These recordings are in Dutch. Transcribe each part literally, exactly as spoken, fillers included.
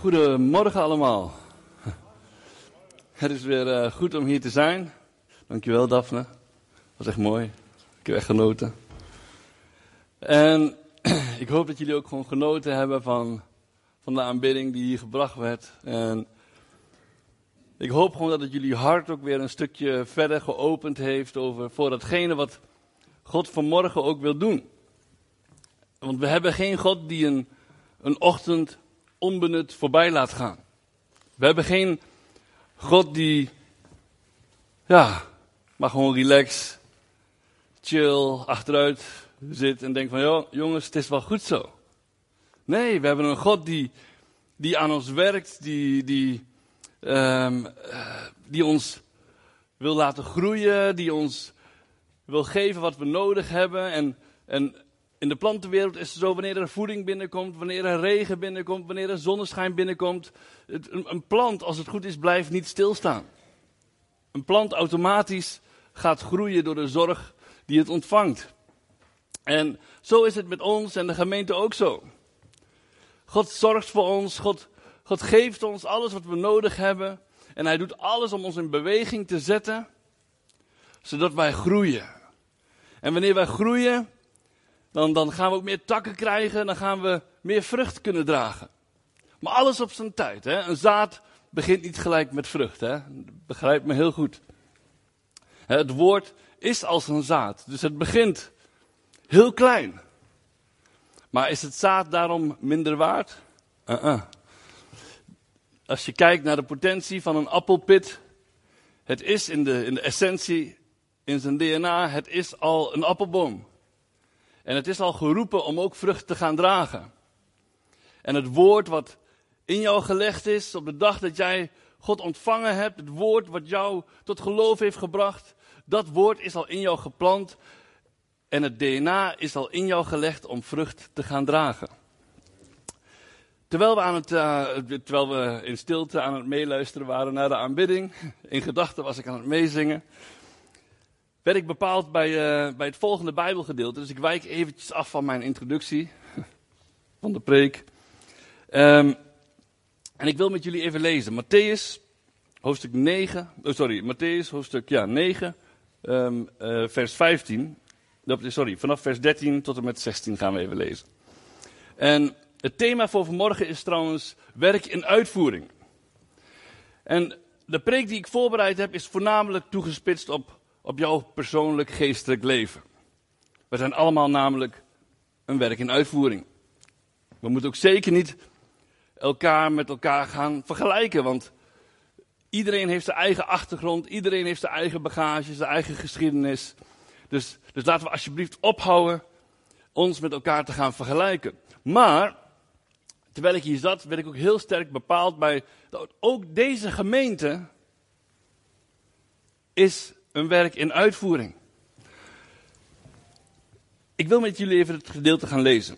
Goedemorgen allemaal. Het is weer uh, goed om hier te zijn. Dankjewel Daphne. Dat was echt mooi. Ik heb echt genoten. En ik hoop dat jullie ook gewoon genoten hebben van, van de aanbidding die hier gebracht werd. En ik hoop gewoon dat het jullie hart ook weer een stukje verder geopend heeft over, voor datgene wat God vanmorgen ook wil doen. Want we hebben geen God die een, een ochtend onbenut voorbij laat gaan. We hebben geen God die, ja, maar gewoon relax, chill, achteruit zit en denkt van, joh, jongens, het is wel goed zo. Nee, we hebben een God die, die aan ons werkt, die, die, um, uh, die ons wil laten groeien, die ons wil geven wat we nodig hebben en, en in de plantenwereld is het zo, wanneer er voeding binnenkomt, wanneer er regen binnenkomt, wanneer er zonneschijn binnenkomt. Het, een, een plant, als het goed is, blijft niet stilstaan. Een plant automatisch gaat groeien door de zorg die het ontvangt. En zo is het met ons en de gemeente ook zo. God zorgt voor ons, God, God geeft ons alles wat we nodig hebben. En hij doet alles om ons in beweging te zetten, zodat wij groeien. En wanneer wij groeien, Dan, dan gaan we ook meer takken krijgen, dan gaan we meer vrucht kunnen dragen. Maar alles op zijn tijd. Hè? Een zaad begint niet gelijk met vrucht. Hè? Begrijp me heel goed. Het woord is als een zaad. Dus het begint heel klein. Maar is het zaad daarom minder waard? Uh-uh. Als je kijkt naar de potentie van een appelpit. Het is in de, in de essentie, in zijn D N A, het is al een appelboom. En het is al geroepen om ook vrucht te gaan dragen. En het woord wat in jou gelegd is, op de dag dat jij God ontvangen hebt, het woord wat jou tot geloof heeft gebracht, dat woord is al in jou geplant. En het D N A is al in jou gelegd om vrucht te gaan dragen. Terwijl we, aan het, uh, terwijl we in stilte aan het meeluisteren waren naar de aanbidding, in gedachten was ik aan het meezingen, werd ik bepaald bij, uh, bij het volgende Bijbelgedeelte. Dus ik wijk eventjes af van mijn introductie, van de preek. Um, en ik wil met jullie even lezen. Mattheüs, hoofdstuk negen, oh sorry, Mattheüs, hoofdstuk ja, negen, um, uh, vers vijftien. Sorry, vanaf vers dertien tot en met zestien gaan we even lezen. En het thema voor vanmorgen is trouwens werk in uitvoering. En de preek die ik voorbereid heb is voornamelijk toegespitst op... op jouw persoonlijk geestelijk leven. We zijn allemaal namelijk een werk in uitvoering. We moeten ook zeker niet elkaar met elkaar gaan vergelijken. Want iedereen heeft zijn eigen achtergrond. Iedereen heeft zijn eigen bagage, zijn eigen geschiedenis. Dus, dus laten we alsjeblieft ophouden ons met elkaar te gaan vergelijken. Maar, terwijl ik hier zat, werd ik ook heel sterk bepaald bij... dat ook deze gemeente is... een werk in uitvoering. Ik wil met jullie even het gedeelte gaan lezen.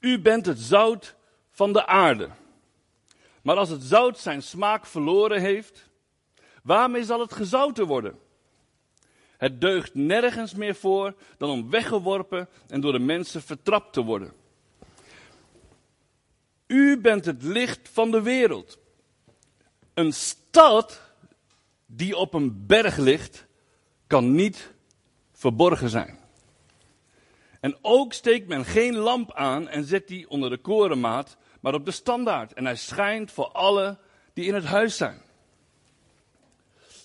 U bent het zout van de aarde. Maar als het zout zijn smaak verloren heeft, waarmee zal het gezouten worden? Het deugt nergens meer voor dan om weggeworpen en door de mensen vertrapt te worden. U bent het licht van de wereld. Een stad... die op een berg ligt, kan niet verborgen zijn. En ook steekt men geen lamp aan en zet die onder de korenmaat, maar op de standaard. En hij schijnt voor allen die in het huis zijn.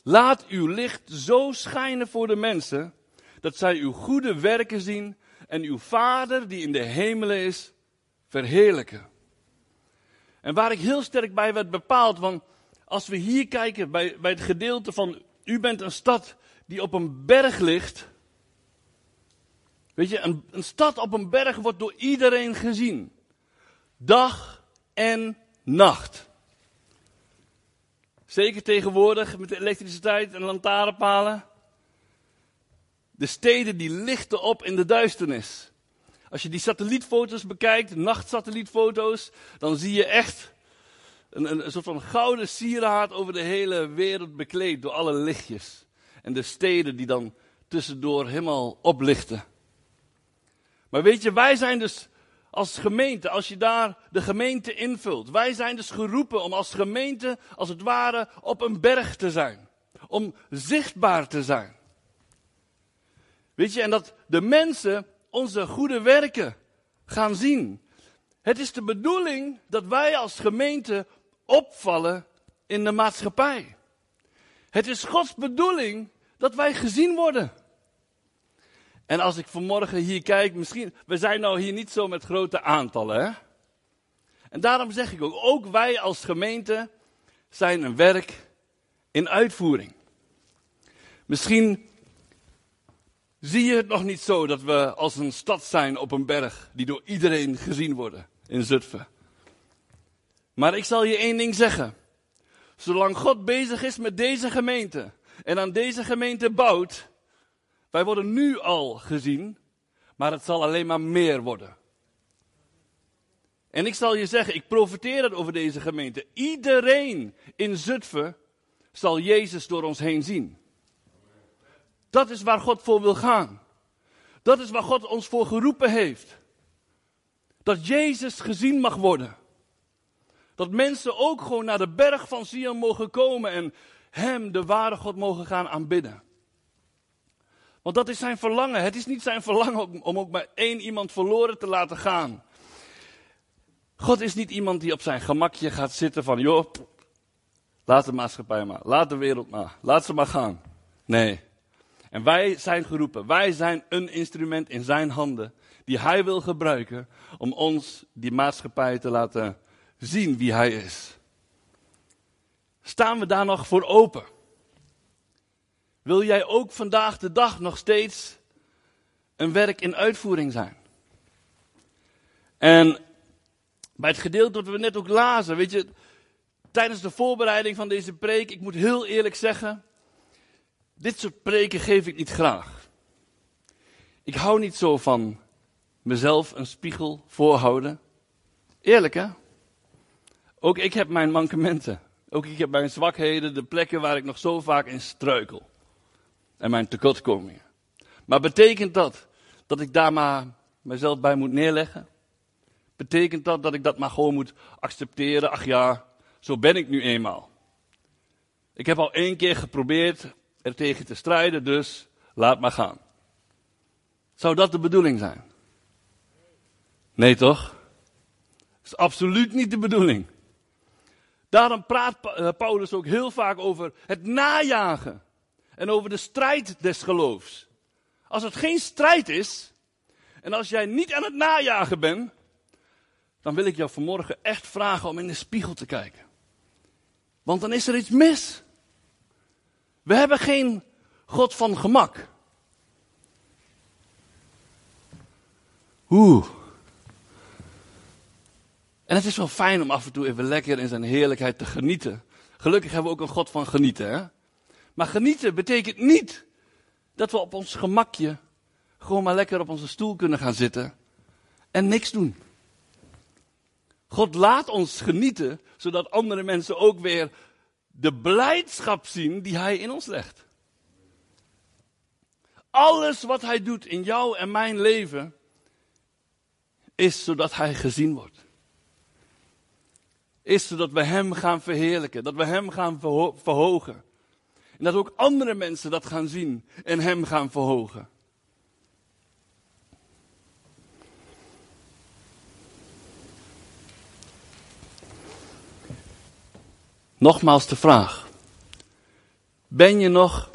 Laat uw licht zo schijnen voor de mensen, dat zij uw goede werken zien en uw Vader die in de hemelen is, verheerlijken. En waar ik heel sterk bij werd bepaald, want... als we hier kijken bij, bij het gedeelte van, u bent een stad die op een berg ligt. Weet je, een, een stad op een berg wordt door iedereen gezien. Dag en nacht. Zeker tegenwoordig met de elektriciteit en lantaarnpalen. De steden die lichten op in de duisternis. Als je die satellietfoto's bekijkt, nachtsatellietfoto's, dan zie je echt... Een, een soort van gouden sieraad over de hele wereld bekleed door alle lichtjes. En de steden die dan tussendoor helemaal oplichten. Maar weet je, wij zijn dus als gemeente, als je daar de gemeente invult. Wij zijn dus geroepen om als gemeente, als het ware, op een berg te zijn. Om zichtbaar te zijn. Weet je, en dat de mensen onze goede werken gaan zien. Het is de bedoeling dat wij als gemeente opvallen in de maatschappij. Het is Gods bedoeling dat wij gezien worden. En als ik vanmorgen hier kijk, misschien, we zijn nou hier niet zo met grote aantallen, hè? En daarom zeg ik ook, ook wij als gemeente zijn een werk in uitvoering. Misschien zie je het nog niet zo dat we als een stad zijn op een berg die door iedereen gezien worden in Zutphen. Maar ik zal je één ding zeggen. Zolang God bezig is met deze gemeente en aan deze gemeente bouwt, wij worden nu al gezien, maar het zal alleen maar meer worden. En ik zal je zeggen, ik profeteer het over deze gemeente. Iedereen in Zutphen zal Jezus door ons heen zien. Dat is waar God voor wil gaan. Dat is waar God ons voor geroepen heeft. Dat Jezus gezien mag worden. Dat mensen ook gewoon naar de berg van Zion mogen komen en Hem, de ware God, mogen gaan aanbidden. Want dat is zijn verlangen. Het is niet zijn verlangen om ook maar één iemand verloren te laten gaan. God is niet iemand die op zijn gemakje gaat zitten van, joh, laat de maatschappij maar, laat de wereld maar, laat ze maar gaan. Nee. En wij zijn geroepen, wij zijn een instrument in zijn handen die hij wil gebruiken om ons, die maatschappij, te laten zien wie hij is. Staan we daar nog voor open? Wil jij ook vandaag de dag nog steeds een werk in uitvoering zijn? En bij het gedeelte dat we net ook lazen, weet je, tijdens de voorbereiding van deze preek, ik moet heel eerlijk zeggen, dit soort preken geef ik niet graag. Ik hou niet zo van mezelf een spiegel voorhouden. Eerlijk, hè? Ook ik heb mijn mankementen. Ook ik heb mijn zwakheden, de plekken waar ik nog zo vaak in struikel. En mijn tekortkomingen. Maar betekent dat dat ik daar maar mezelf bij moet neerleggen? Betekent dat dat ik dat maar gewoon moet accepteren? Ach ja, zo ben ik nu eenmaal. Ik heb al één keer geprobeerd er tegen te strijden, dus laat maar gaan. Zou dat de bedoeling zijn? Nee, toch? Dat is absoluut niet de bedoeling. Daarom praat Paulus ook heel vaak over het najagen. En over de strijd des geloofs. Als het geen strijd is, en als jij niet aan het najagen bent, dan wil ik jou vanmorgen echt vragen om in de spiegel te kijken. Want dan is er iets mis. We hebben geen God van gemak. Oeh. En het is wel fijn om af en toe even lekker in zijn heerlijkheid te genieten. Gelukkig hebben we ook een God van genieten, hè? Maar genieten betekent niet dat we op ons gemakje gewoon maar lekker op onze stoel kunnen gaan zitten en niks doen. God laat ons genieten, zodat andere mensen ook weer de blijdschap zien die hij in ons legt. Alles wat hij doet in jou en mijn leven is zodat hij gezien wordt. Is zodat we hem gaan verheerlijken, dat we hem gaan verho- verhogen. En dat ook andere mensen dat gaan zien en hem gaan verhogen. Nogmaals de vraag. Ben je nog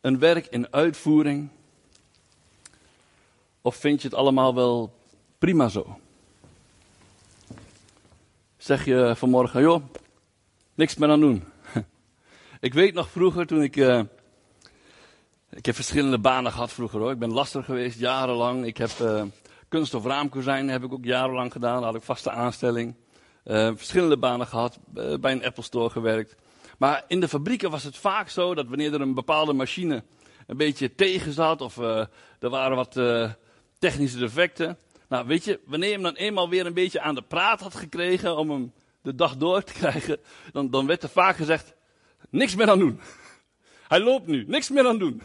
een werk in uitvoering? Of vind je het allemaal wel prima zo? Zeg je vanmorgen, joh, niks meer aan doen. Ik weet nog vroeger toen ik... Uh, ik heb verschillende banen gehad vroeger hoor. Ik ben laster geweest jarenlang. Ik heb uh, kunst- of raamkozijnen heb ik ook jarenlang gedaan. Daar had ik vaste aanstelling. Uh, verschillende banen gehad. Uh, bij een Apple Store gewerkt. Maar in de fabrieken was het vaak zo dat wanneer er een bepaalde machine een beetje tegen zat. Of uh, er waren wat uh, technische defecten. Nou weet je, wanneer je hem dan eenmaal weer een beetje aan de praat had gekregen om hem de dag door te krijgen. Dan, dan werd er vaak gezegd, niks meer aan doen. Hij loopt nu, niks meer aan doen.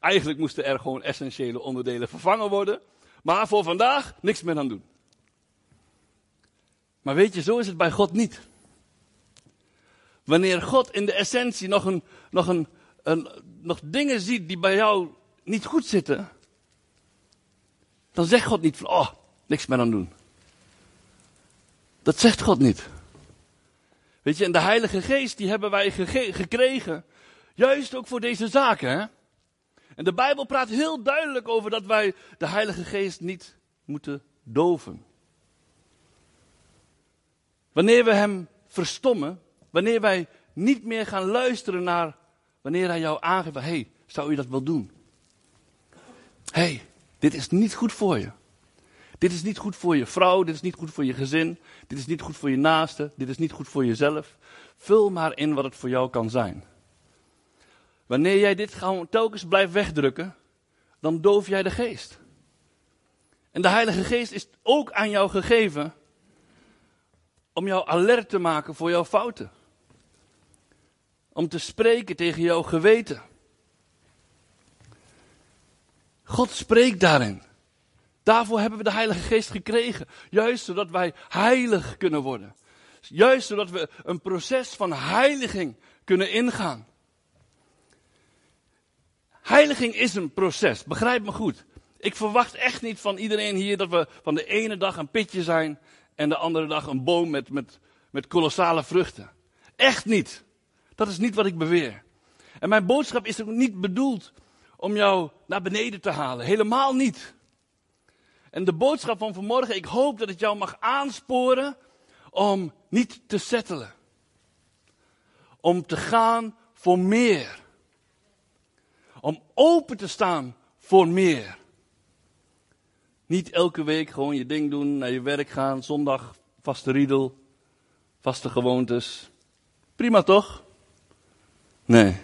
Eigenlijk moesten er gewoon essentiële onderdelen vervangen worden. Maar voor vandaag, niks meer aan doen. Maar weet je, zo is het bij God niet. Wanneer God in de essentie nog, een, nog, een, een, nog dingen ziet die bij jou niet goed zitten, dan zegt God niet van, oh, niks meer aan doen. Dat zegt God niet. Weet je, en de Heilige Geest, die hebben wij gege- gekregen, juist ook voor deze zaken, hè? En de Bijbel praat heel duidelijk over dat wij de Heilige Geest niet moeten doven. Wanneer we hem verstommen, wanneer wij niet meer gaan luisteren naar, wanneer hij jou aangeeft, hey, zou je dat wel doen? Hey, dit is niet goed voor je. Dit is niet goed voor je vrouw, dit is niet goed voor je gezin, dit is niet goed voor je naaste, dit is niet goed voor jezelf. Vul maar in wat het voor jou kan zijn. Wanneer jij dit gewoon telkens blijft wegdrukken, dan doof jij de geest. En de Heilige Geest is ook aan jou gegeven om jou alert te maken voor jouw fouten. Om te spreken tegen jouw geweten. God spreekt daarin. Daarvoor hebben we de Heilige Geest gekregen. Juist zodat wij heilig kunnen worden. Juist zodat we een proces van heiliging kunnen ingaan. Heiliging is een proces, begrijp me goed. Ik verwacht echt niet van iedereen hier dat we van de ene dag een pitje zijn en de andere dag een boom met, met, met kolossale vruchten. Echt niet. Dat is niet wat ik beweer. En mijn boodschap is ook niet bedoeld om jou naar beneden te halen. Helemaal niet. En de boodschap van vanmorgen, ik hoop dat het jou mag aansporen om niet te settelen. Om te gaan voor meer. Om open te staan voor meer. Niet elke week gewoon je ding doen, naar je werk gaan, zondag vaste riedel, vaste gewoontes. Prima toch? Nee.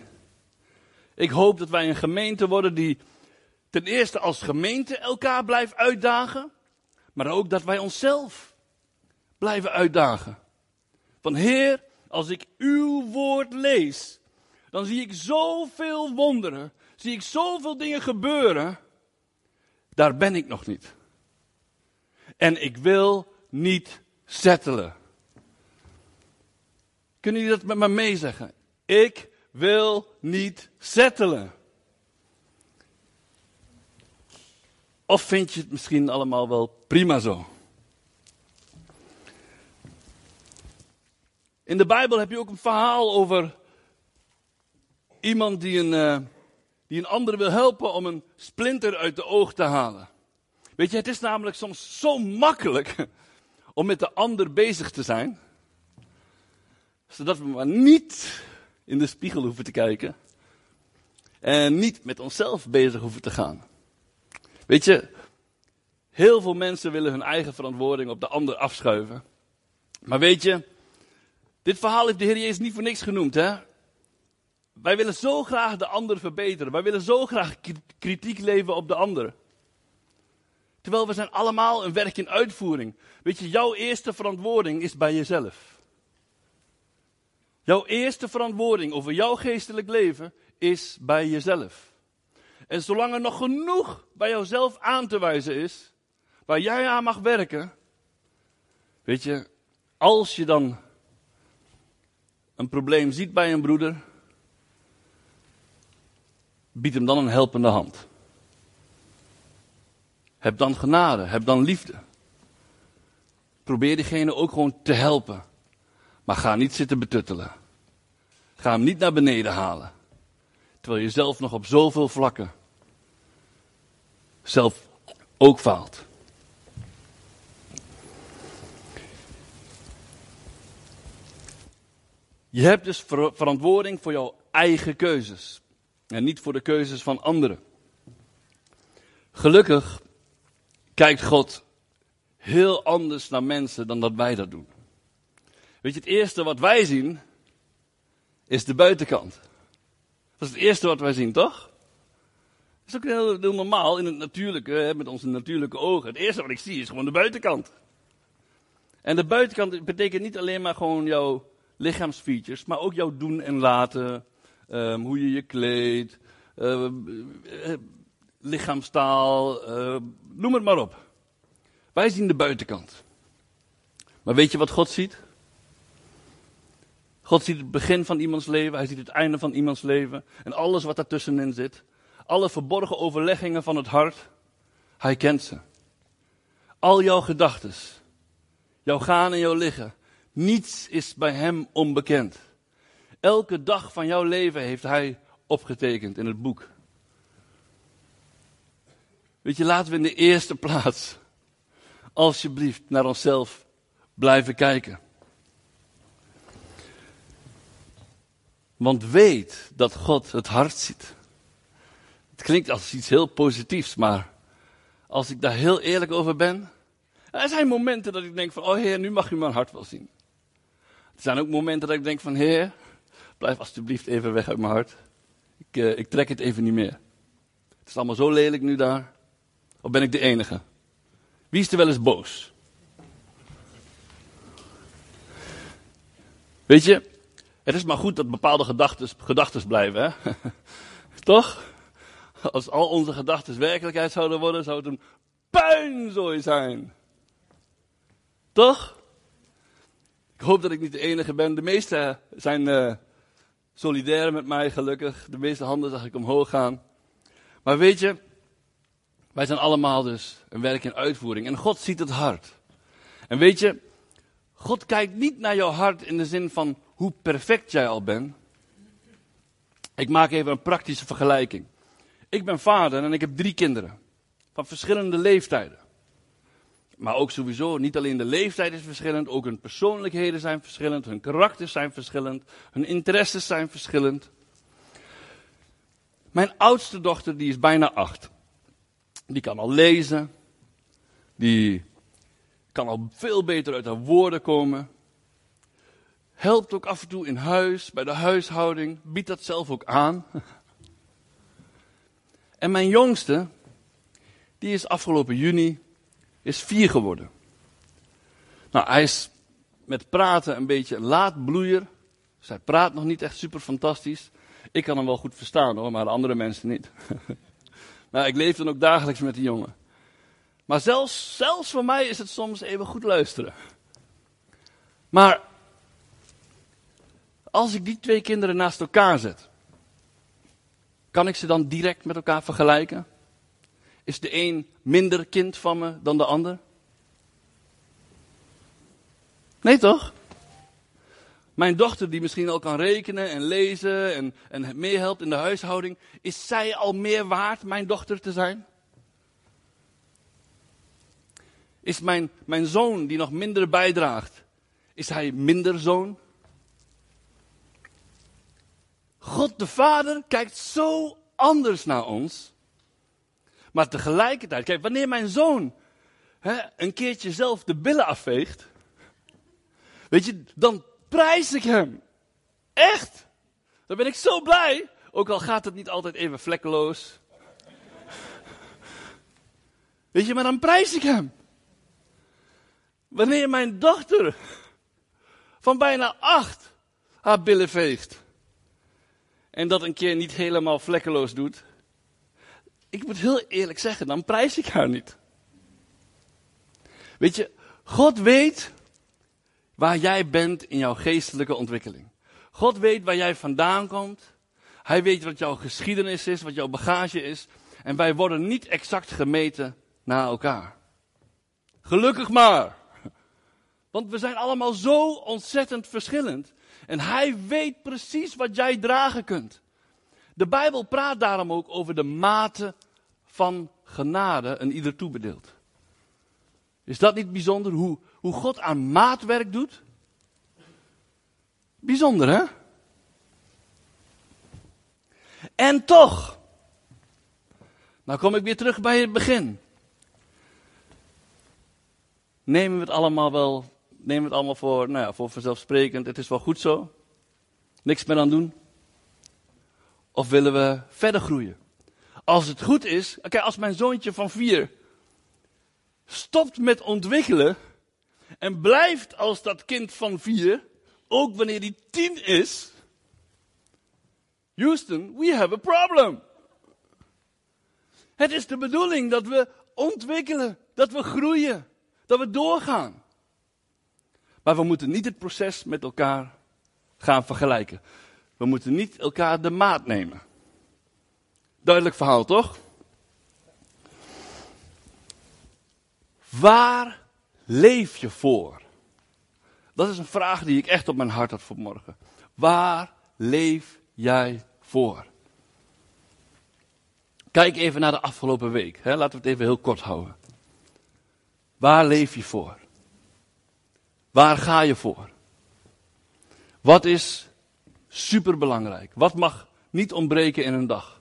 Ik hoop dat wij een gemeente worden die ten eerste als gemeente elkaar blijft uitdagen, maar ook dat wij onszelf blijven uitdagen. Van Heer, als ik uw woord lees, dan zie ik zoveel wonderen, zie ik zoveel dingen gebeuren. Daar ben ik nog niet. En ik wil niet settelen. Kunnen jullie dat met me meezeggen? Ik wil niet settelen. Of vind je het misschien allemaal wel prima zo? In de Bijbel heb je ook een verhaal over iemand die een... Uh, Die een ander wil helpen om een splinter uit de oog te halen. Weet je, het is namelijk soms zo makkelijk om met de ander bezig te zijn. Zodat we maar niet in de spiegel hoeven te kijken. En niet met onszelf bezig hoeven te gaan. Weet je, heel veel mensen willen hun eigen verantwoording op de ander afschuiven. Maar weet je, dit verhaal heeft de Heer Jezus niet voor niks genoemd, hè? Wij willen zo graag de ander verbeteren. Wij willen zo graag kritiek leveren op de ander. Terwijl we zijn allemaal een werk in uitvoering. Weet je, jouw eerste verantwoording is bij jezelf. Jouw eerste verantwoording over jouw geestelijk leven is bij jezelf. En zolang er nog genoeg bij jouzelf aan te wijzen is, waar jij aan mag werken, weet je, als je dan een probleem ziet bij een broeder, bied hem dan een helpende hand. Heb dan genade, heb dan liefde. Probeer diegene ook gewoon te helpen. Maar ga niet zitten betuttelen. Ga hem niet naar beneden halen. Terwijl je zelf nog op zoveel vlakken zelf ook faalt. Je hebt dus ver- verantwoording voor jouw eigen keuzes. En niet voor de keuzes van anderen. Gelukkig kijkt God heel anders naar mensen dan dat wij dat doen. Weet je, het eerste wat wij zien is de buitenkant. Dat is het eerste wat wij zien, toch? Dat is ook heel, heel normaal in het natuurlijke, met onze natuurlijke ogen. Het eerste wat ik zie is gewoon de buitenkant. En de buitenkant betekent niet alleen maar gewoon jouw lichaamsfeatures, maar ook jouw doen en laten. Um, hoe je je kleedt, uh, uh, lichaamstaal, uh, noem het maar op. Wij zien de buitenkant. Maar weet je wat God ziet? God ziet het begin van iemands leven, hij ziet het einde van iemands leven. En alles wat daartussenin zit. Alle verborgen overleggingen van het hart. Hij kent ze. Al jouw gedachtes. Jouw gaan en jouw liggen. Niets is bij hem onbekend. Elke dag van jouw leven heeft hij opgetekend in het boek. Weet je, laten we in de eerste plaats, alsjeblieft, naar onszelf blijven kijken. Want weet dat God het hart ziet. Het klinkt als iets heel positiefs, maar als ik daar heel eerlijk over ben, er zijn momenten dat ik denk van, oh Heer, nu mag u mijn hart wel zien. Er zijn ook momenten dat ik denk van, Heer, blijf alsjeblieft even weg uit mijn hart. Ik, uh, ik trek het even niet meer. Het is allemaal zo lelijk nu daar. Of ben ik de enige? Wie is er wel eens boos? Weet je, het is maar goed dat bepaalde gedachten blijven, hè? Toch? Als al onze gedachten werkelijkheid zouden worden, zou het een puinzooi zijn. Toch? Ik hoop dat ik niet de enige ben. De meesten zijn uh, solidair met mij, gelukkig. De meeste handen zag ik omhoog gaan. Maar weet je, wij zijn allemaal dus een werk in uitvoering. En God ziet het hart. En weet je, God kijkt niet naar jouw hart in de zin van hoe perfect jij al bent. Ik maak even een praktische vergelijking. Ik ben vader en ik heb drie kinderen. Van verschillende leeftijden. Maar ook sowieso, niet alleen de leeftijd is verschillend, ook hun persoonlijkheden zijn verschillend, hun karakters zijn verschillend, hun interesses zijn verschillend. Mijn oudste dochter, die is bijna acht. Die kan al lezen, die kan al veel beter uit haar woorden komen. Helpt ook af en toe in huis, bij de huishouding, biedt dat zelf ook aan. En mijn jongste, die is afgelopen juni, is vier geworden. Nou, hij is met praten een beetje een laatbloeier. Dus hij praat nog niet echt super fantastisch. Ik kan hem wel goed verstaan hoor, maar de andere mensen niet. Nou, ik leef dan ook dagelijks met die jongen. Maar zelfs, zelfs voor mij is het soms even goed luisteren. Maar als ik die twee kinderen naast elkaar zet, kan ik ze dan direct met elkaar vergelijken? Is de een minder kind van me dan de ander? Nee toch? Mijn dochter die misschien al kan rekenen en lezen en, en meehelpt in de huishouding. Is zij al meer waard mijn dochter te zijn? Is mijn, mijn zoon die nog minder bijdraagt, is hij minder zoon? God de Vader kijkt zo anders naar ons. Maar tegelijkertijd, kijk, wanneer mijn zoon hè, een keertje zelf de billen afveegt, weet je, dan prijs ik hem. Echt. Dan ben ik zo blij. Ook al gaat het niet altijd even vlekkeloos. Weet je, maar dan prijs ik hem. Wanneer mijn dochter van bijna acht haar billen veegt. En dat een keer niet helemaal vlekkeloos doet. Ik moet heel eerlijk zeggen, dan prijs ik haar niet. Weet je, God weet waar jij bent in jouw geestelijke ontwikkeling. God weet waar jij vandaan komt. Hij weet wat jouw geschiedenis is, wat jouw bagage is. En wij worden niet exact gemeten naar elkaar. Gelukkig maar. Want we zijn allemaal zo ontzettend verschillend. En hij weet precies wat jij dragen kunt. De Bijbel praat daarom ook over de mate van genade en ieder toebedeeld. Is dat niet bijzonder hoe, hoe God aan maatwerk doet? Bijzonder, hè? En toch, nou kom ik weer terug bij het begin. Nemen we het allemaal wel, nemen we het allemaal voor, nou ja, voor vanzelfsprekend, het is wel goed zo. Niks meer aan doen. Of willen we verder groeien? Als het goed is, oké, als mijn zoontje van vier stopt met ontwikkelen en blijft als dat kind van vier, ook wanneer hij tien is, Houston, we have a problem. Het is de bedoeling dat we ontwikkelen, dat we groeien, dat we doorgaan. Maar we moeten niet het proces met elkaar gaan vergelijken. We moeten niet elkaar de maat nemen. Duidelijk verhaal, toch? Waar leef je voor? Dat is een vraag die ik echt op mijn hart had vanmorgen. Waar leef jij voor? Kijk even naar de afgelopen week. Hè? Laten we het even heel kort houden. Waar leef je voor? Waar ga je voor? Wat is superbelangrijk? Wat mag niet ontbreken in een dag?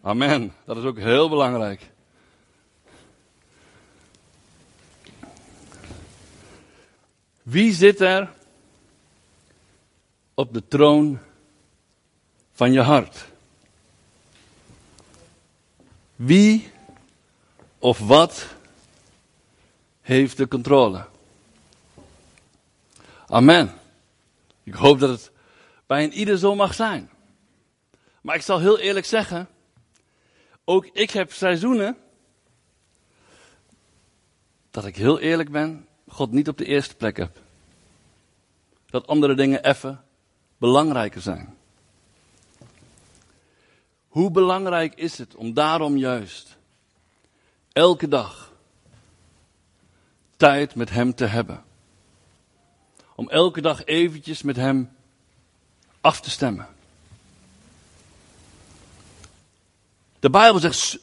Amen, dat is ook heel belangrijk. Wie zit er op de troon van je hart? Wie of wat heeft de controle? Amen. Ik hoop dat het bij een ieder zo mag zijn. Maar ik zal heel eerlijk zeggen, ook ik heb seizoenen dat ik heel eerlijk ben, God niet op de eerste plek heb. Dat andere dingen even belangrijker zijn. Hoe belangrijk is het om daarom juist elke dag tijd met hem te hebben. Om elke dag eventjes met hem af te stemmen. De Bijbel zegt,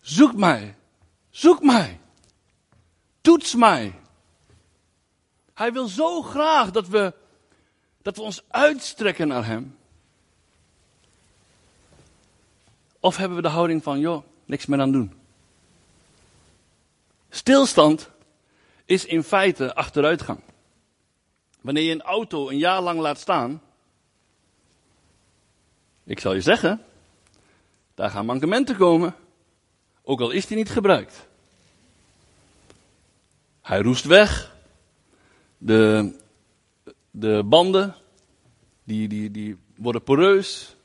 zoek mij, zoek mij, toets mij. Hij wil zo graag dat we, dat we ons uitstrekken naar hem. Of hebben we de houding van, joh, niks meer aan doen. Stilstand is in feite achteruitgang. Wanneer je een auto een jaar lang laat staan, ik zal je zeggen, daar gaan mankementen komen, ook al is die niet gebruikt. Hij roest weg. De, de banden, die, die, die worden poreus.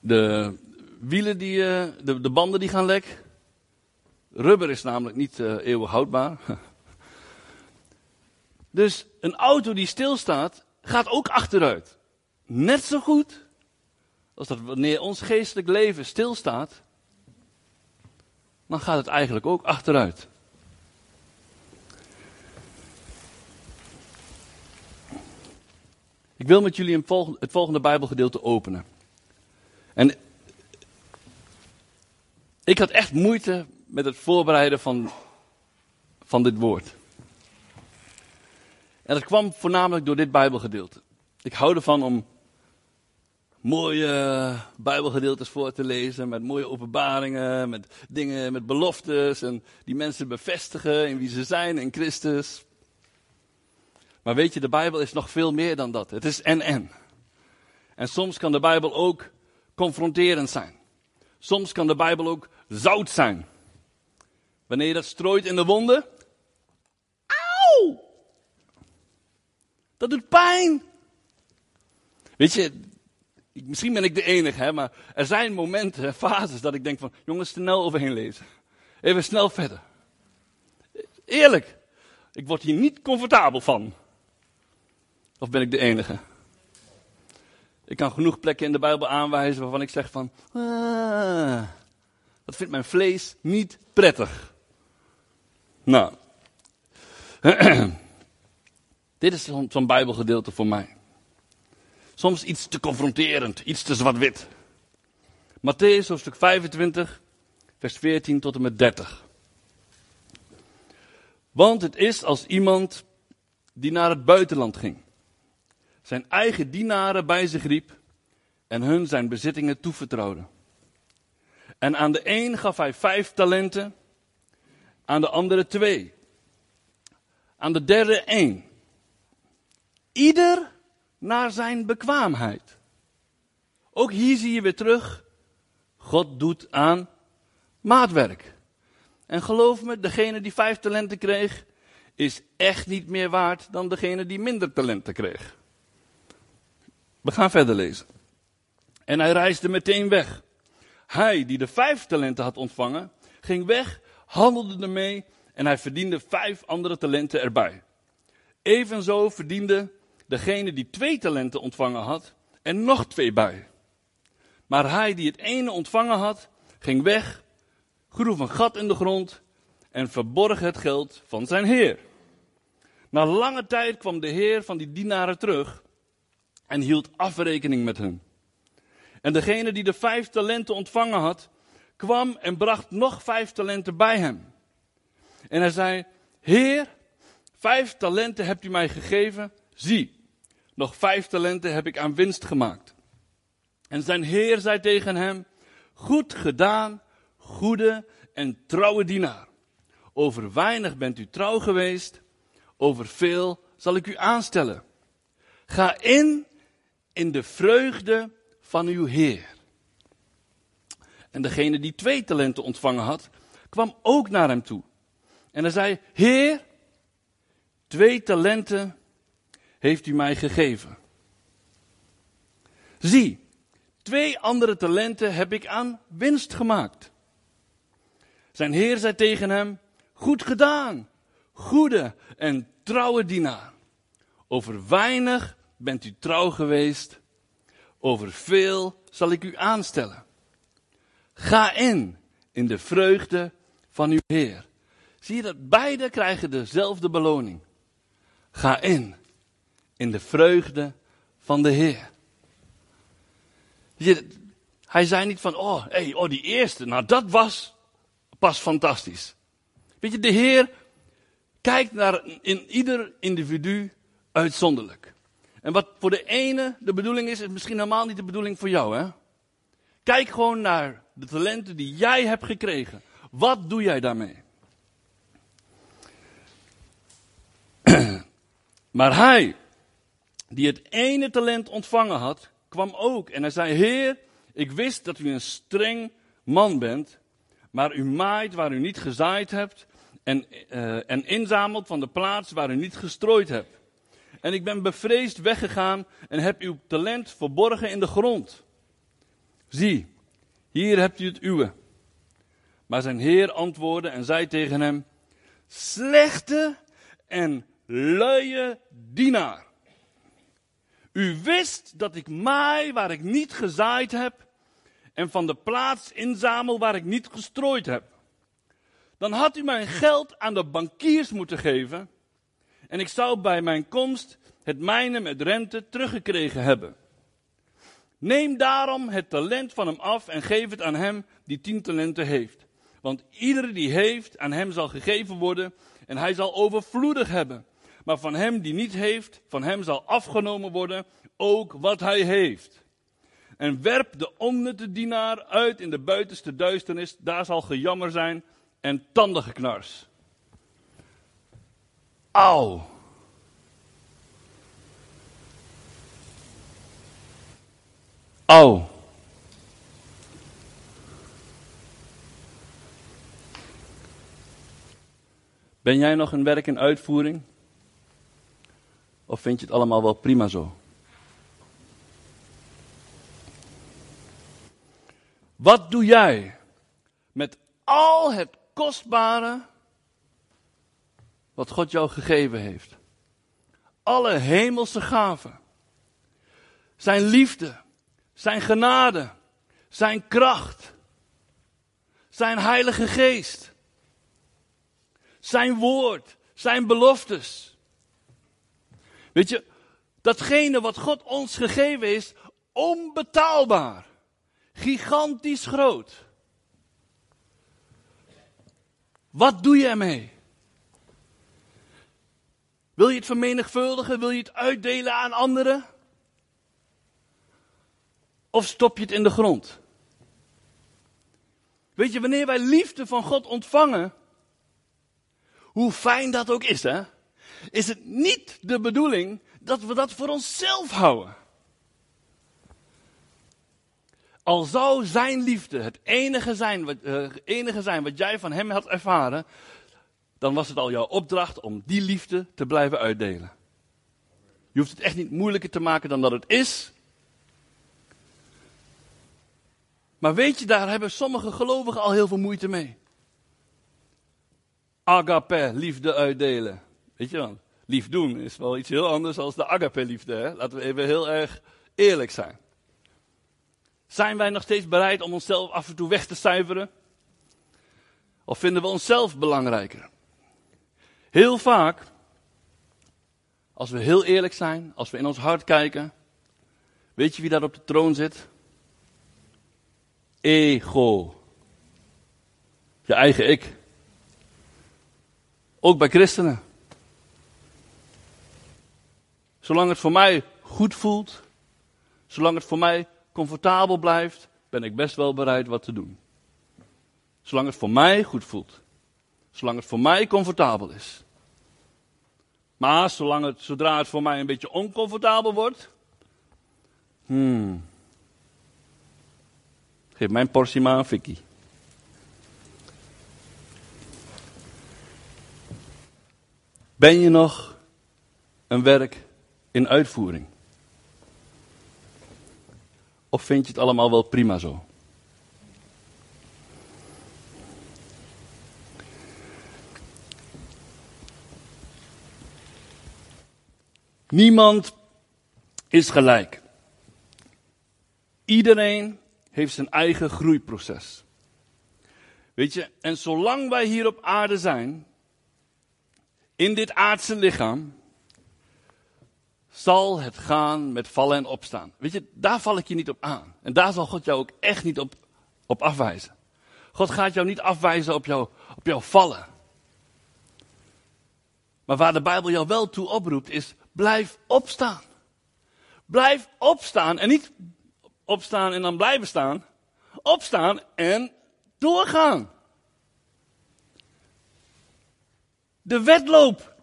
De wielen, die, de, de banden die gaan lek. Rubber is namelijk niet uh, eeuwig houdbaar. Dus een auto die stilstaat, gaat ook achteruit. Net zo goed als dat wanneer ons geestelijk leven stilstaat, dan gaat het eigenlijk ook achteruit. Ik wil met jullie het volgende Bijbelgedeelte openen. En ik had echt moeite met het voorbereiden van, van dit woord. En dat kwam voornamelijk door dit Bijbelgedeelte. Ik hou ervan om mooie Bijbelgedeeltes voor te lezen, met mooie openbaringen, met dingen, met beloftes, en die mensen bevestigen in wie ze zijn in Christus. Maar weet je, de Bijbel is nog veel meer dan dat. Het is en-en. En soms kan de Bijbel ook confronterend zijn. Soms kan de Bijbel ook zout zijn. Wanneer je dat strooit in de wonden. Auw! Dat doet pijn. Weet je, misschien ben ik de enige, hè, maar er zijn momenten, fases dat ik denk van, jongens, snel overheen lezen. Even snel verder. Eerlijk. Ik word hier niet comfortabel van. Of ben ik de enige? Ik kan genoeg plekken in de Bijbel aanwijzen waarvan ik zeg van, ah, dat vindt mijn vlees niet prettig. Nou. Dit is zo'n Bijbelgedeelte voor mij. Soms iets te confronterend, iets te zwart-wit. Mattheüs hoofdstuk vijfentwintig, vers veertien tot en met dertig. Want het is als iemand die naar het buitenland ging, zijn eigen dienaren bij zich riep en hun zijn bezittingen toevertrouwde. En aan de een gaf hij vijf talenten, aan de andere twee, aan de derde één. Ieder naar zijn bekwaamheid. Ook hier zie je weer terug, God doet aan maatwerk. En geloof me, degene die vijf talenten kreeg, is echt niet meer waard dan degene die minder talenten kreeg. We gaan verder lezen. En hij reisde meteen weg. Hij, die de vijf talenten had ontvangen, ging weg, handelde ermee en hij verdiende vijf andere talenten erbij. Evenzo verdiende degene die twee talenten ontvangen had er nog twee bij. Maar hij die het ene ontvangen had, ging weg, groef een gat in de grond en verborg het geld van zijn heer. Na lange tijd kwam de heer van die dienaren terug en hield afrekening met hen. En degene die de vijf talenten ontvangen had, kwam en bracht nog vijf talenten bij hem. En hij zei, Heer, vijf talenten hebt u mij gegeven, zie, nog vijf talenten heb ik aan winst gemaakt. En zijn heer zei tegen hem, goed gedaan, goede en trouwe dienaar. Over weinig bent u trouw geweest, over veel zal ik u aanstellen. Ga in, in de vreugde van uw heer. En degene die twee talenten ontvangen had, kwam ook naar hem toe. En hij zei, Heer, twee talenten heeft u mij gegeven. Zie, twee andere talenten heb ik aan winst gemaakt. Zijn heer zei tegen hem, goed gedaan, goede en trouwe dienaar. Over weinig bent u trouw geweest, over veel zal ik u aanstellen. Ga in, in de vreugde van uw Heer. Zie je dat beide krijgen dezelfde beloning. Ga in, in de vreugde van de Heer. Je, hij zei niet van, oh, hey, oh, die eerste, nou dat was pas fantastisch. Weet je, de Heer kijkt naar in ieder individu uitzonderlijk. En wat voor de ene de bedoeling is, is misschien helemaal niet de bedoeling voor jou, hè? Kijk gewoon naar de talenten die jij hebt gekregen. Wat doe jij daarmee? Maar hij, die het ene talent ontvangen had, kwam ook. En hij zei, Heer, ik wist dat u een streng man bent, maar u maait waar u niet gezaaid hebt en, uh, en inzamelt van de plaats waar u niet gestrooid hebt. En ik ben bevreesd weggegaan en heb uw talent verborgen in de grond. Zie, hier hebt u het uwe. Maar zijn heer antwoordde en zei tegen hem, slechte en luie dienaar. U wist dat ik maai waar ik niet gezaaid heb en van de plaats inzamel waar ik niet gestrooid heb. Dan had u mijn geld aan de bankiers moeten geven en ik zou bij mijn komst het mijne met rente teruggekregen hebben. Neem daarom het talent van hem af en geef het aan hem die tien talenten heeft. Want iedere die heeft, aan hem zal gegeven worden en hij zal overvloedig hebben. Maar van hem die niet heeft, van hem zal afgenomen worden ook wat hij heeft. En werp de onnutte dienaar uit in de buitenste duisternis, daar zal gejammer zijn en tandengeknars. Auw. Au. Ben jij nog een werk in uitvoering? Of vind je het allemaal wel prima zo? Wat doe jij met al het kostbare wat God jou gegeven heeft? Alle hemelse gaven. Zijn liefde. Zijn genade, zijn kracht, zijn heilige geest, zijn woord, zijn beloftes. Weet je, datgene wat God ons gegeven is, onbetaalbaar, gigantisch groot. Wat doe je ermee? Wil je het vermenigvuldigen? Wil je het uitdelen aan anderen? Of stop je het in de grond? Weet je, wanneer wij liefde van God ontvangen, hoe fijn dat ook is, hè? Is het niet de bedoeling dat we dat voor onszelf houden. Al zou zijn liefde het enige zijn wat, uh, enige zijn wat jij van hem had ervaren, dan was het al jouw opdracht om die liefde te blijven uitdelen. Je hoeft het echt niet moeilijker te maken dan dat het is. Maar weet je, daar hebben sommige gelovigen al heel veel moeite mee. agape liefde uitdelen. Weet je wel, lief doen is wel iets heel anders dan de agape liefde. Hè? Laten we even heel erg eerlijk zijn. Zijn wij nog steeds bereid om onszelf af en toe weg te cijferen? Of vinden we onszelf belangrijker? Heel vaak, als we heel eerlijk zijn, als we in ons hart kijken, weet je wie daar op de troon zit? Ego. Je eigen ik. Ook bij christenen. Zolang het voor mij goed voelt, zolang het voor mij comfortabel blijft, ben ik best wel bereid wat te doen. Zolang het voor mij goed voelt. Zolang het voor mij comfortabel is. Maar zolang het, zodra het voor mij een beetje oncomfortabel wordt. Hmm, geef mijn portie maar aan Vicky. Ben je nog een werk in uitvoering? Of vind je het allemaal wel prima zo? Niemand is gelijk. Iedereen heeft zijn eigen groeiproces. Weet je, en zolang wij hier op aarde zijn, in dit aardse lichaam, zal het gaan met vallen en opstaan. Weet je, daar val ik je niet op aan. En daar zal God jou ook echt niet op, op afwijzen. God gaat jou niet afwijzen op jouw op jou vallen. Maar waar de Bijbel jou wel toe oproept is, blijf opstaan. Blijf opstaan en niet opstaan en dan blijven staan. Opstaan en doorgaan. De wedloop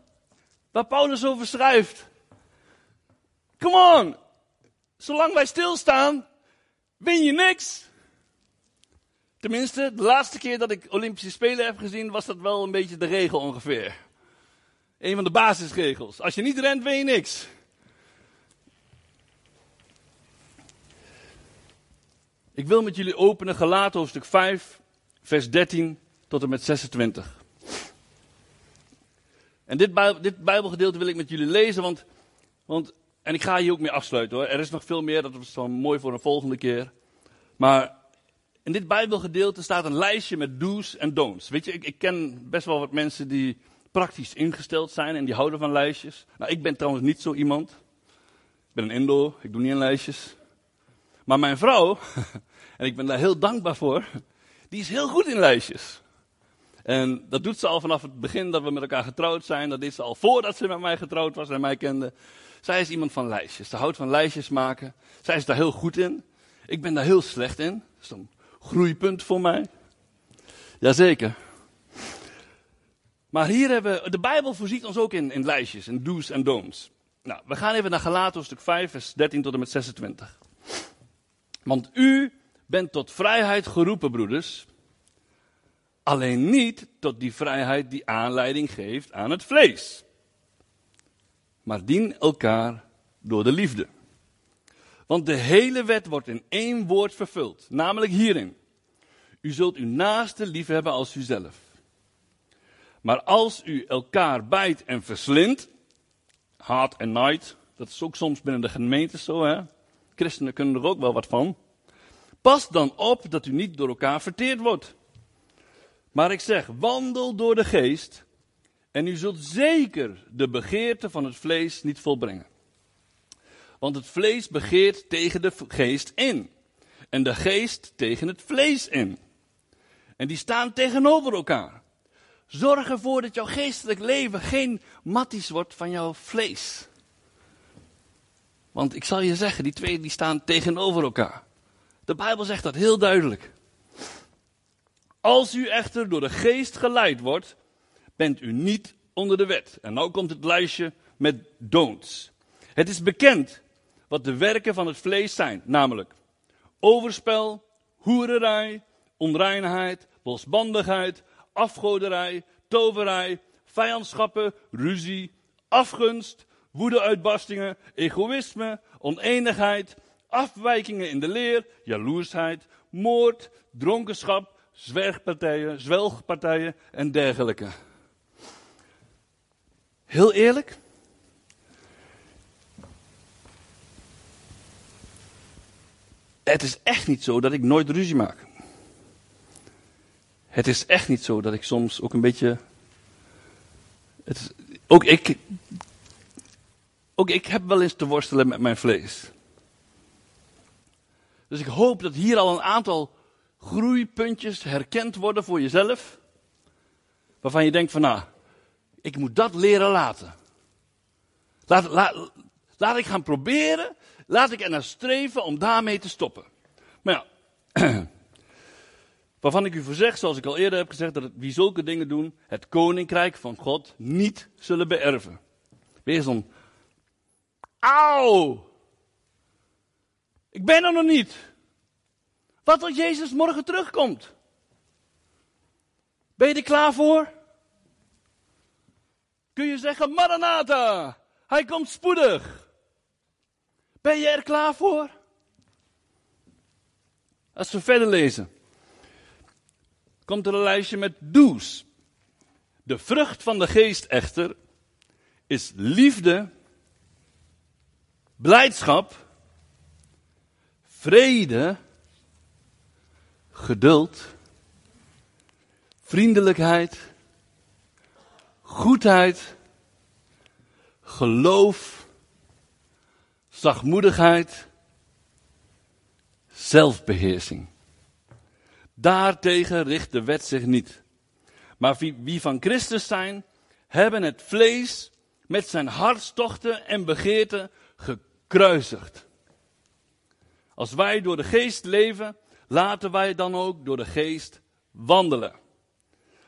waar Paulus over schrijft. Come on, zolang wij stilstaan, win je niks. Tenminste, de laatste keer dat ik Olympische Spelen heb gezien, was dat wel een beetje de regel ongeveer. Een van de basisregels. Als je niet rent, win je niks. Ik wil met jullie openen Galaten hoofdstuk vijf, vers dertien tot en met zesentwintig. En dit, dit Bijbelgedeelte wil ik met jullie lezen, want... want En ik ga hier ook mee afsluiten hoor. Er is nog veel meer, dat is dan mooi voor een volgende keer. Maar in dit Bijbelgedeelte staat een lijstje met do's en don'ts. Weet je, ik, ik ken best wel wat mensen die praktisch ingesteld zijn en die houden van lijstjes. Nou, ik ben trouwens niet zo iemand. Ik ben een Indo, ik doe niet aan lijstjes. Maar mijn vrouw, en ik ben daar heel dankbaar voor, die is heel goed in lijstjes. En dat doet ze al vanaf het begin dat we met elkaar getrouwd zijn. Dat deed ze al voordat ze met mij getrouwd was en mij kende. Zij is iemand van lijstjes. Ze houdt van lijstjes maken. Zij is daar heel goed in. Ik ben daar heel slecht in. Dat is een groeipunt voor mij. Jazeker. Maar hier hebben we... De Bijbel voorziet ons ook in, in lijstjes. In do's en don'ts. Nou, we gaan even naar Galaten hoofdstuk vijf, vers dertien tot en met zesentwintig. Want u bent tot vrijheid geroepen, broeders. Alleen niet tot die vrijheid die aanleiding geeft aan het vlees. Maar dien elkaar door de liefde. Want de hele wet wordt in één woord vervuld, namelijk hierin. U zult uw naaste liefhebben als uzelf. Maar als u elkaar bijt en verslindt, haat en nijd, dat is ook soms binnen de gemeente zo, hè? Christenen kunnen er ook wel wat van. Pas dan op dat u niet door elkaar verteerd wordt. Maar ik zeg, wandel door de geest... En u zult zeker de begeerte van het vlees niet volbrengen. Want het vlees begeert tegen de geest in. En de geest tegen het vlees in. En die staan tegenover elkaar. Zorg ervoor dat jouw geestelijk leven geen matties wordt van jouw vlees. Want ik zal je zeggen, die twee die staan tegenover elkaar. De Bijbel zegt dat heel duidelijk. Als u echter door de geest geleid wordt... bent u niet onder de wet. En nou komt het lijstje met don'ts. Het is bekend wat de werken van het vlees zijn. Namelijk overspel, hoererij, onreinheid, losbandigheid, afgoderij, toverij, vijandschappen, ruzie, afgunst, woedeuitbarstingen, egoïsme, oneenigheid, afwijkingen in de leer, jaloersheid, moord, dronkenschap, zwergpartijen, zwelgpartijen en dergelijke. Heel eerlijk. Het is echt niet zo dat ik nooit ruzie maak. Het is echt niet zo dat ik soms ook een beetje... Het is, ook, ik, ook ik heb wel eens te worstelen met mijn vlees. Dus ik hoop dat hier al een aantal groeipuntjes herkend worden voor jezelf. Waarvan je denkt van nou, ik moet dat leren laten. Laat, laat, laat ik gaan proberen, laat ik ernaar streven om daarmee te stoppen. Maar ja, waarvan ik u voorzeg, zoals ik al eerder heb gezegd, dat het, wie zulke dingen doen, het koninkrijk van God niet zullen beërven. Wees dan, auw, ik ben er nog niet. Wat als Jezus morgen terugkomt? Ben je er klaar voor? Kun je zeggen, Maranatha, hij komt spoedig. Ben je er klaar voor? Als we verder lezen, komt er een lijstje met do's. De vrucht van de geest echter is liefde, blijdschap, vrede, geduld, vriendelijkheid, goedheid, geloof, zachtmoedigheid, zelfbeheersing. Daartegen richt de wet zich niet. Maar wie, wie van Christus zijn, hebben het vlees met zijn hartstochten en begeerten gekruisigd. Als wij door de geest leven, laten wij dan ook door de geest wandelen.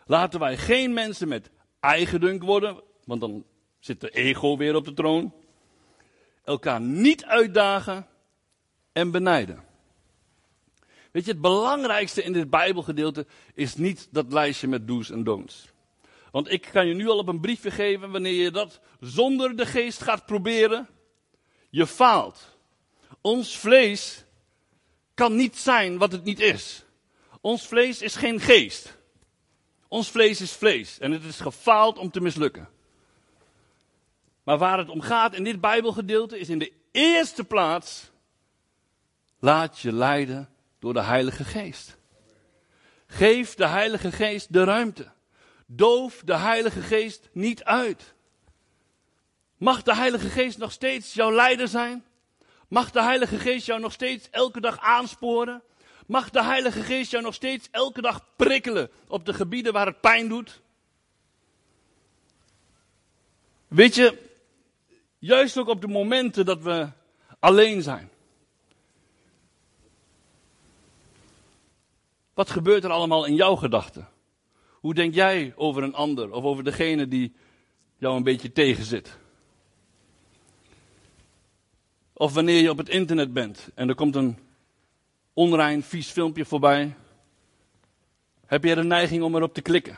Laten wij geen mensen met eigendunk worden, want dan zit de ego weer op de troon. Elkaar niet uitdagen en benijden. Weet je, het belangrijkste in dit Bijbelgedeelte is niet dat lijstje met do's en don'ts. Want ik kan je nu al op een briefje geven, wanneer je dat zonder de geest gaat proberen, je faalt. Ons vlees kan niet zijn wat het niet is. Ons vlees is geen geest. Ons vlees is vlees en het is gefaald om te mislukken. Maar waar het om gaat in dit Bijbelgedeelte is in de eerste plaats, laat je leiden door de Heilige Geest. Geef de Heilige Geest de ruimte. Doof de Heilige Geest niet uit. Mag de Heilige Geest nog steeds jouw leider zijn? Mag de Heilige Geest jou nog steeds elke dag aansporen? Mag de Heilige Geest jou nog steeds elke dag prikkelen op de gebieden waar het pijn doet? Weet je, juist ook op de momenten dat we alleen zijn. Wat gebeurt er allemaal in jouw gedachten? Hoe denk jij over een ander of over degene die jou een beetje tegenzit? Of wanneer je op het internet bent en er komt een onrein, vies filmpje voorbij. Heb je de neiging om erop te klikken?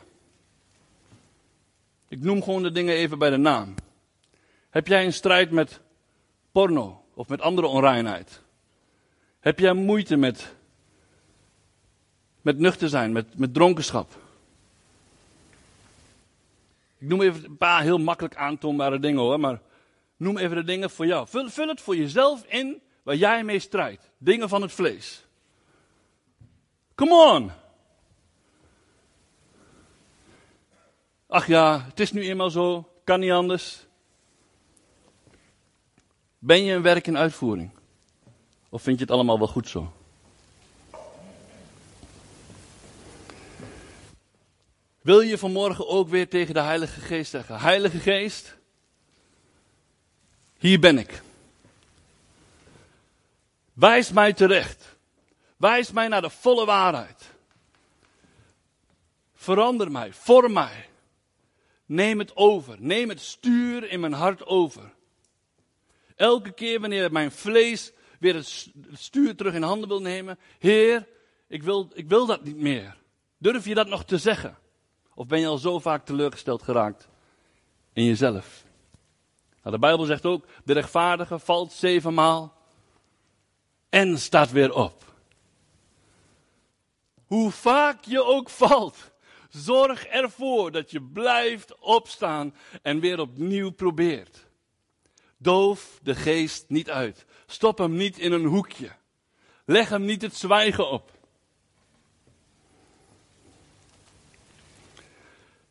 Ik noem gewoon de dingen even bij de naam. Heb jij een strijd met porno of met andere onreinheid? Heb jij moeite met, met nuchter zijn, met, met dronkenschap? Ik noem even een paar heel makkelijk aantoonbare dingen hoor, maar noem even de dingen voor jou. Vul, vul het voor jezelf in waar jij mee strijdt. Dingen van het vlees. Come on! Ach ja, het is nu eenmaal zo, kan niet anders. Ben je een werk in uitvoering? Of vind je het allemaal wel goed zo? Wil je vanmorgen ook weer tegen de Heilige Geest zeggen? Heilige Geest, hier ben ik. Wijs mij terecht. Wijs mij naar de volle waarheid. Verander mij, vorm mij. Neem het over, neem het stuur in mijn hart over. Elke keer wanneer mijn vlees weer het stuur terug in handen wil nemen. Heer, ik wil, ik wil dat niet meer. Durf je dat nog te zeggen? Of ben je al zo vaak teleurgesteld geraakt in jezelf? Nou, de Bijbel zegt ook, de rechtvaardige valt zevenmaal en staat weer op. Hoe vaak je ook valt, Zorg ervoor dat je blijft opstaan en weer opnieuw probeert. Doof de geest niet uit. Stop hem niet in een hoekje. Leg hem niet het zwijgen op.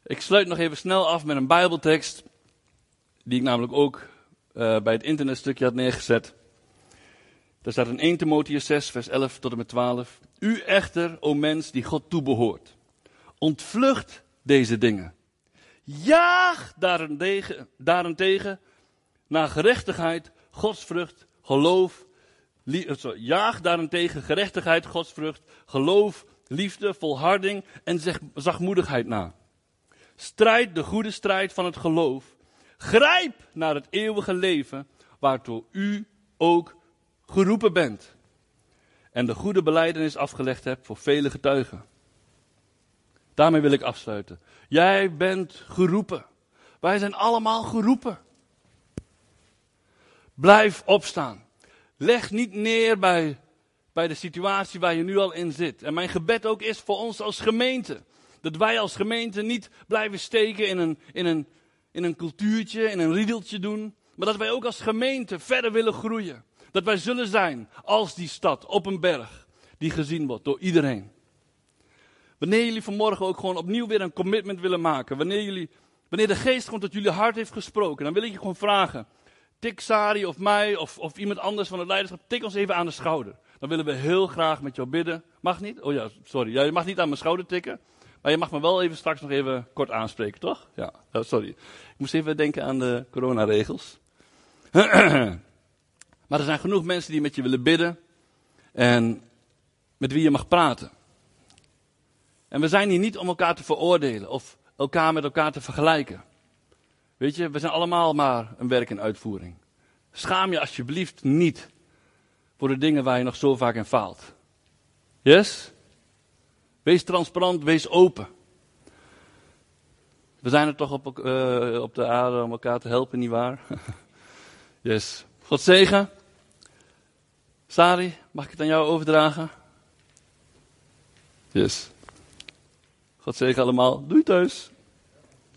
Ik sluit nog even snel af met een Bijbeltekst, die ik namelijk ook uh, bij het internetstukje had neergezet. Daar staat in Eerste Timotheüs zes, vers elf tot en met twaalf. U echter, o mens die God toebehoort, ontvlucht deze dingen. Jaag daarentegen, daarentegen naar gerechtigheid, godsvrucht, geloof. Lief, sorry, jaag daarentegen gerechtigheid, godsvrucht, geloof, liefde, volharding en zeg, zachtmoedigheid na. Strijd de goede strijd van het geloof. Grijp naar het eeuwige leven, waartoe u ook geroepen bent. En de goede belijdenis afgelegd hebt voor vele getuigen. Daarmee wil ik afsluiten. Jij bent geroepen. Wij zijn allemaal geroepen. Blijf opstaan. Leg niet neer bij, bij de situatie waar je nu al in zit. En mijn gebed ook is voor ons als gemeente. Dat wij als gemeente niet blijven steken in een, in een, in een cultuurtje, in een riedeltje doen. Maar dat wij ook als gemeente verder willen groeien. Dat wij zullen zijn als die stad op een berg die gezien wordt door iedereen. Wanneer jullie vanmorgen ook gewoon opnieuw weer een commitment willen maken. Wanneer, jullie, wanneer de geest komt dat jullie hart heeft gesproken. Dan wil ik je gewoon vragen. Tik Sari of mij of, of iemand anders van het leiderschap. Tik ons even aan de schouder. Dan willen we heel graag met jou bidden. Mag niet? Oh ja, sorry. Ja, je mag niet aan mijn schouder tikken. Maar je mag me wel even straks nog even kort aanspreken, toch? Ja, oh, sorry. Ik moest even denken aan de coronaregels. Maar er zijn genoeg mensen die met je willen bidden. En met wie je mag praten. En we zijn hier niet om elkaar te veroordelen. Of elkaar met elkaar te vergelijken. Weet je, we zijn allemaal maar een werk in uitvoering. Schaam je alsjeblieft niet voor de dingen waar je nog zo vaak in faalt. Yes? Wees transparant, wees open. We zijn er toch op, uh, op de aarde om elkaar te helpen, nietwaar? Yes. God zegen. Sari, mag ik het aan jou overdragen? Yes. God zegen allemaal. Doei thuis.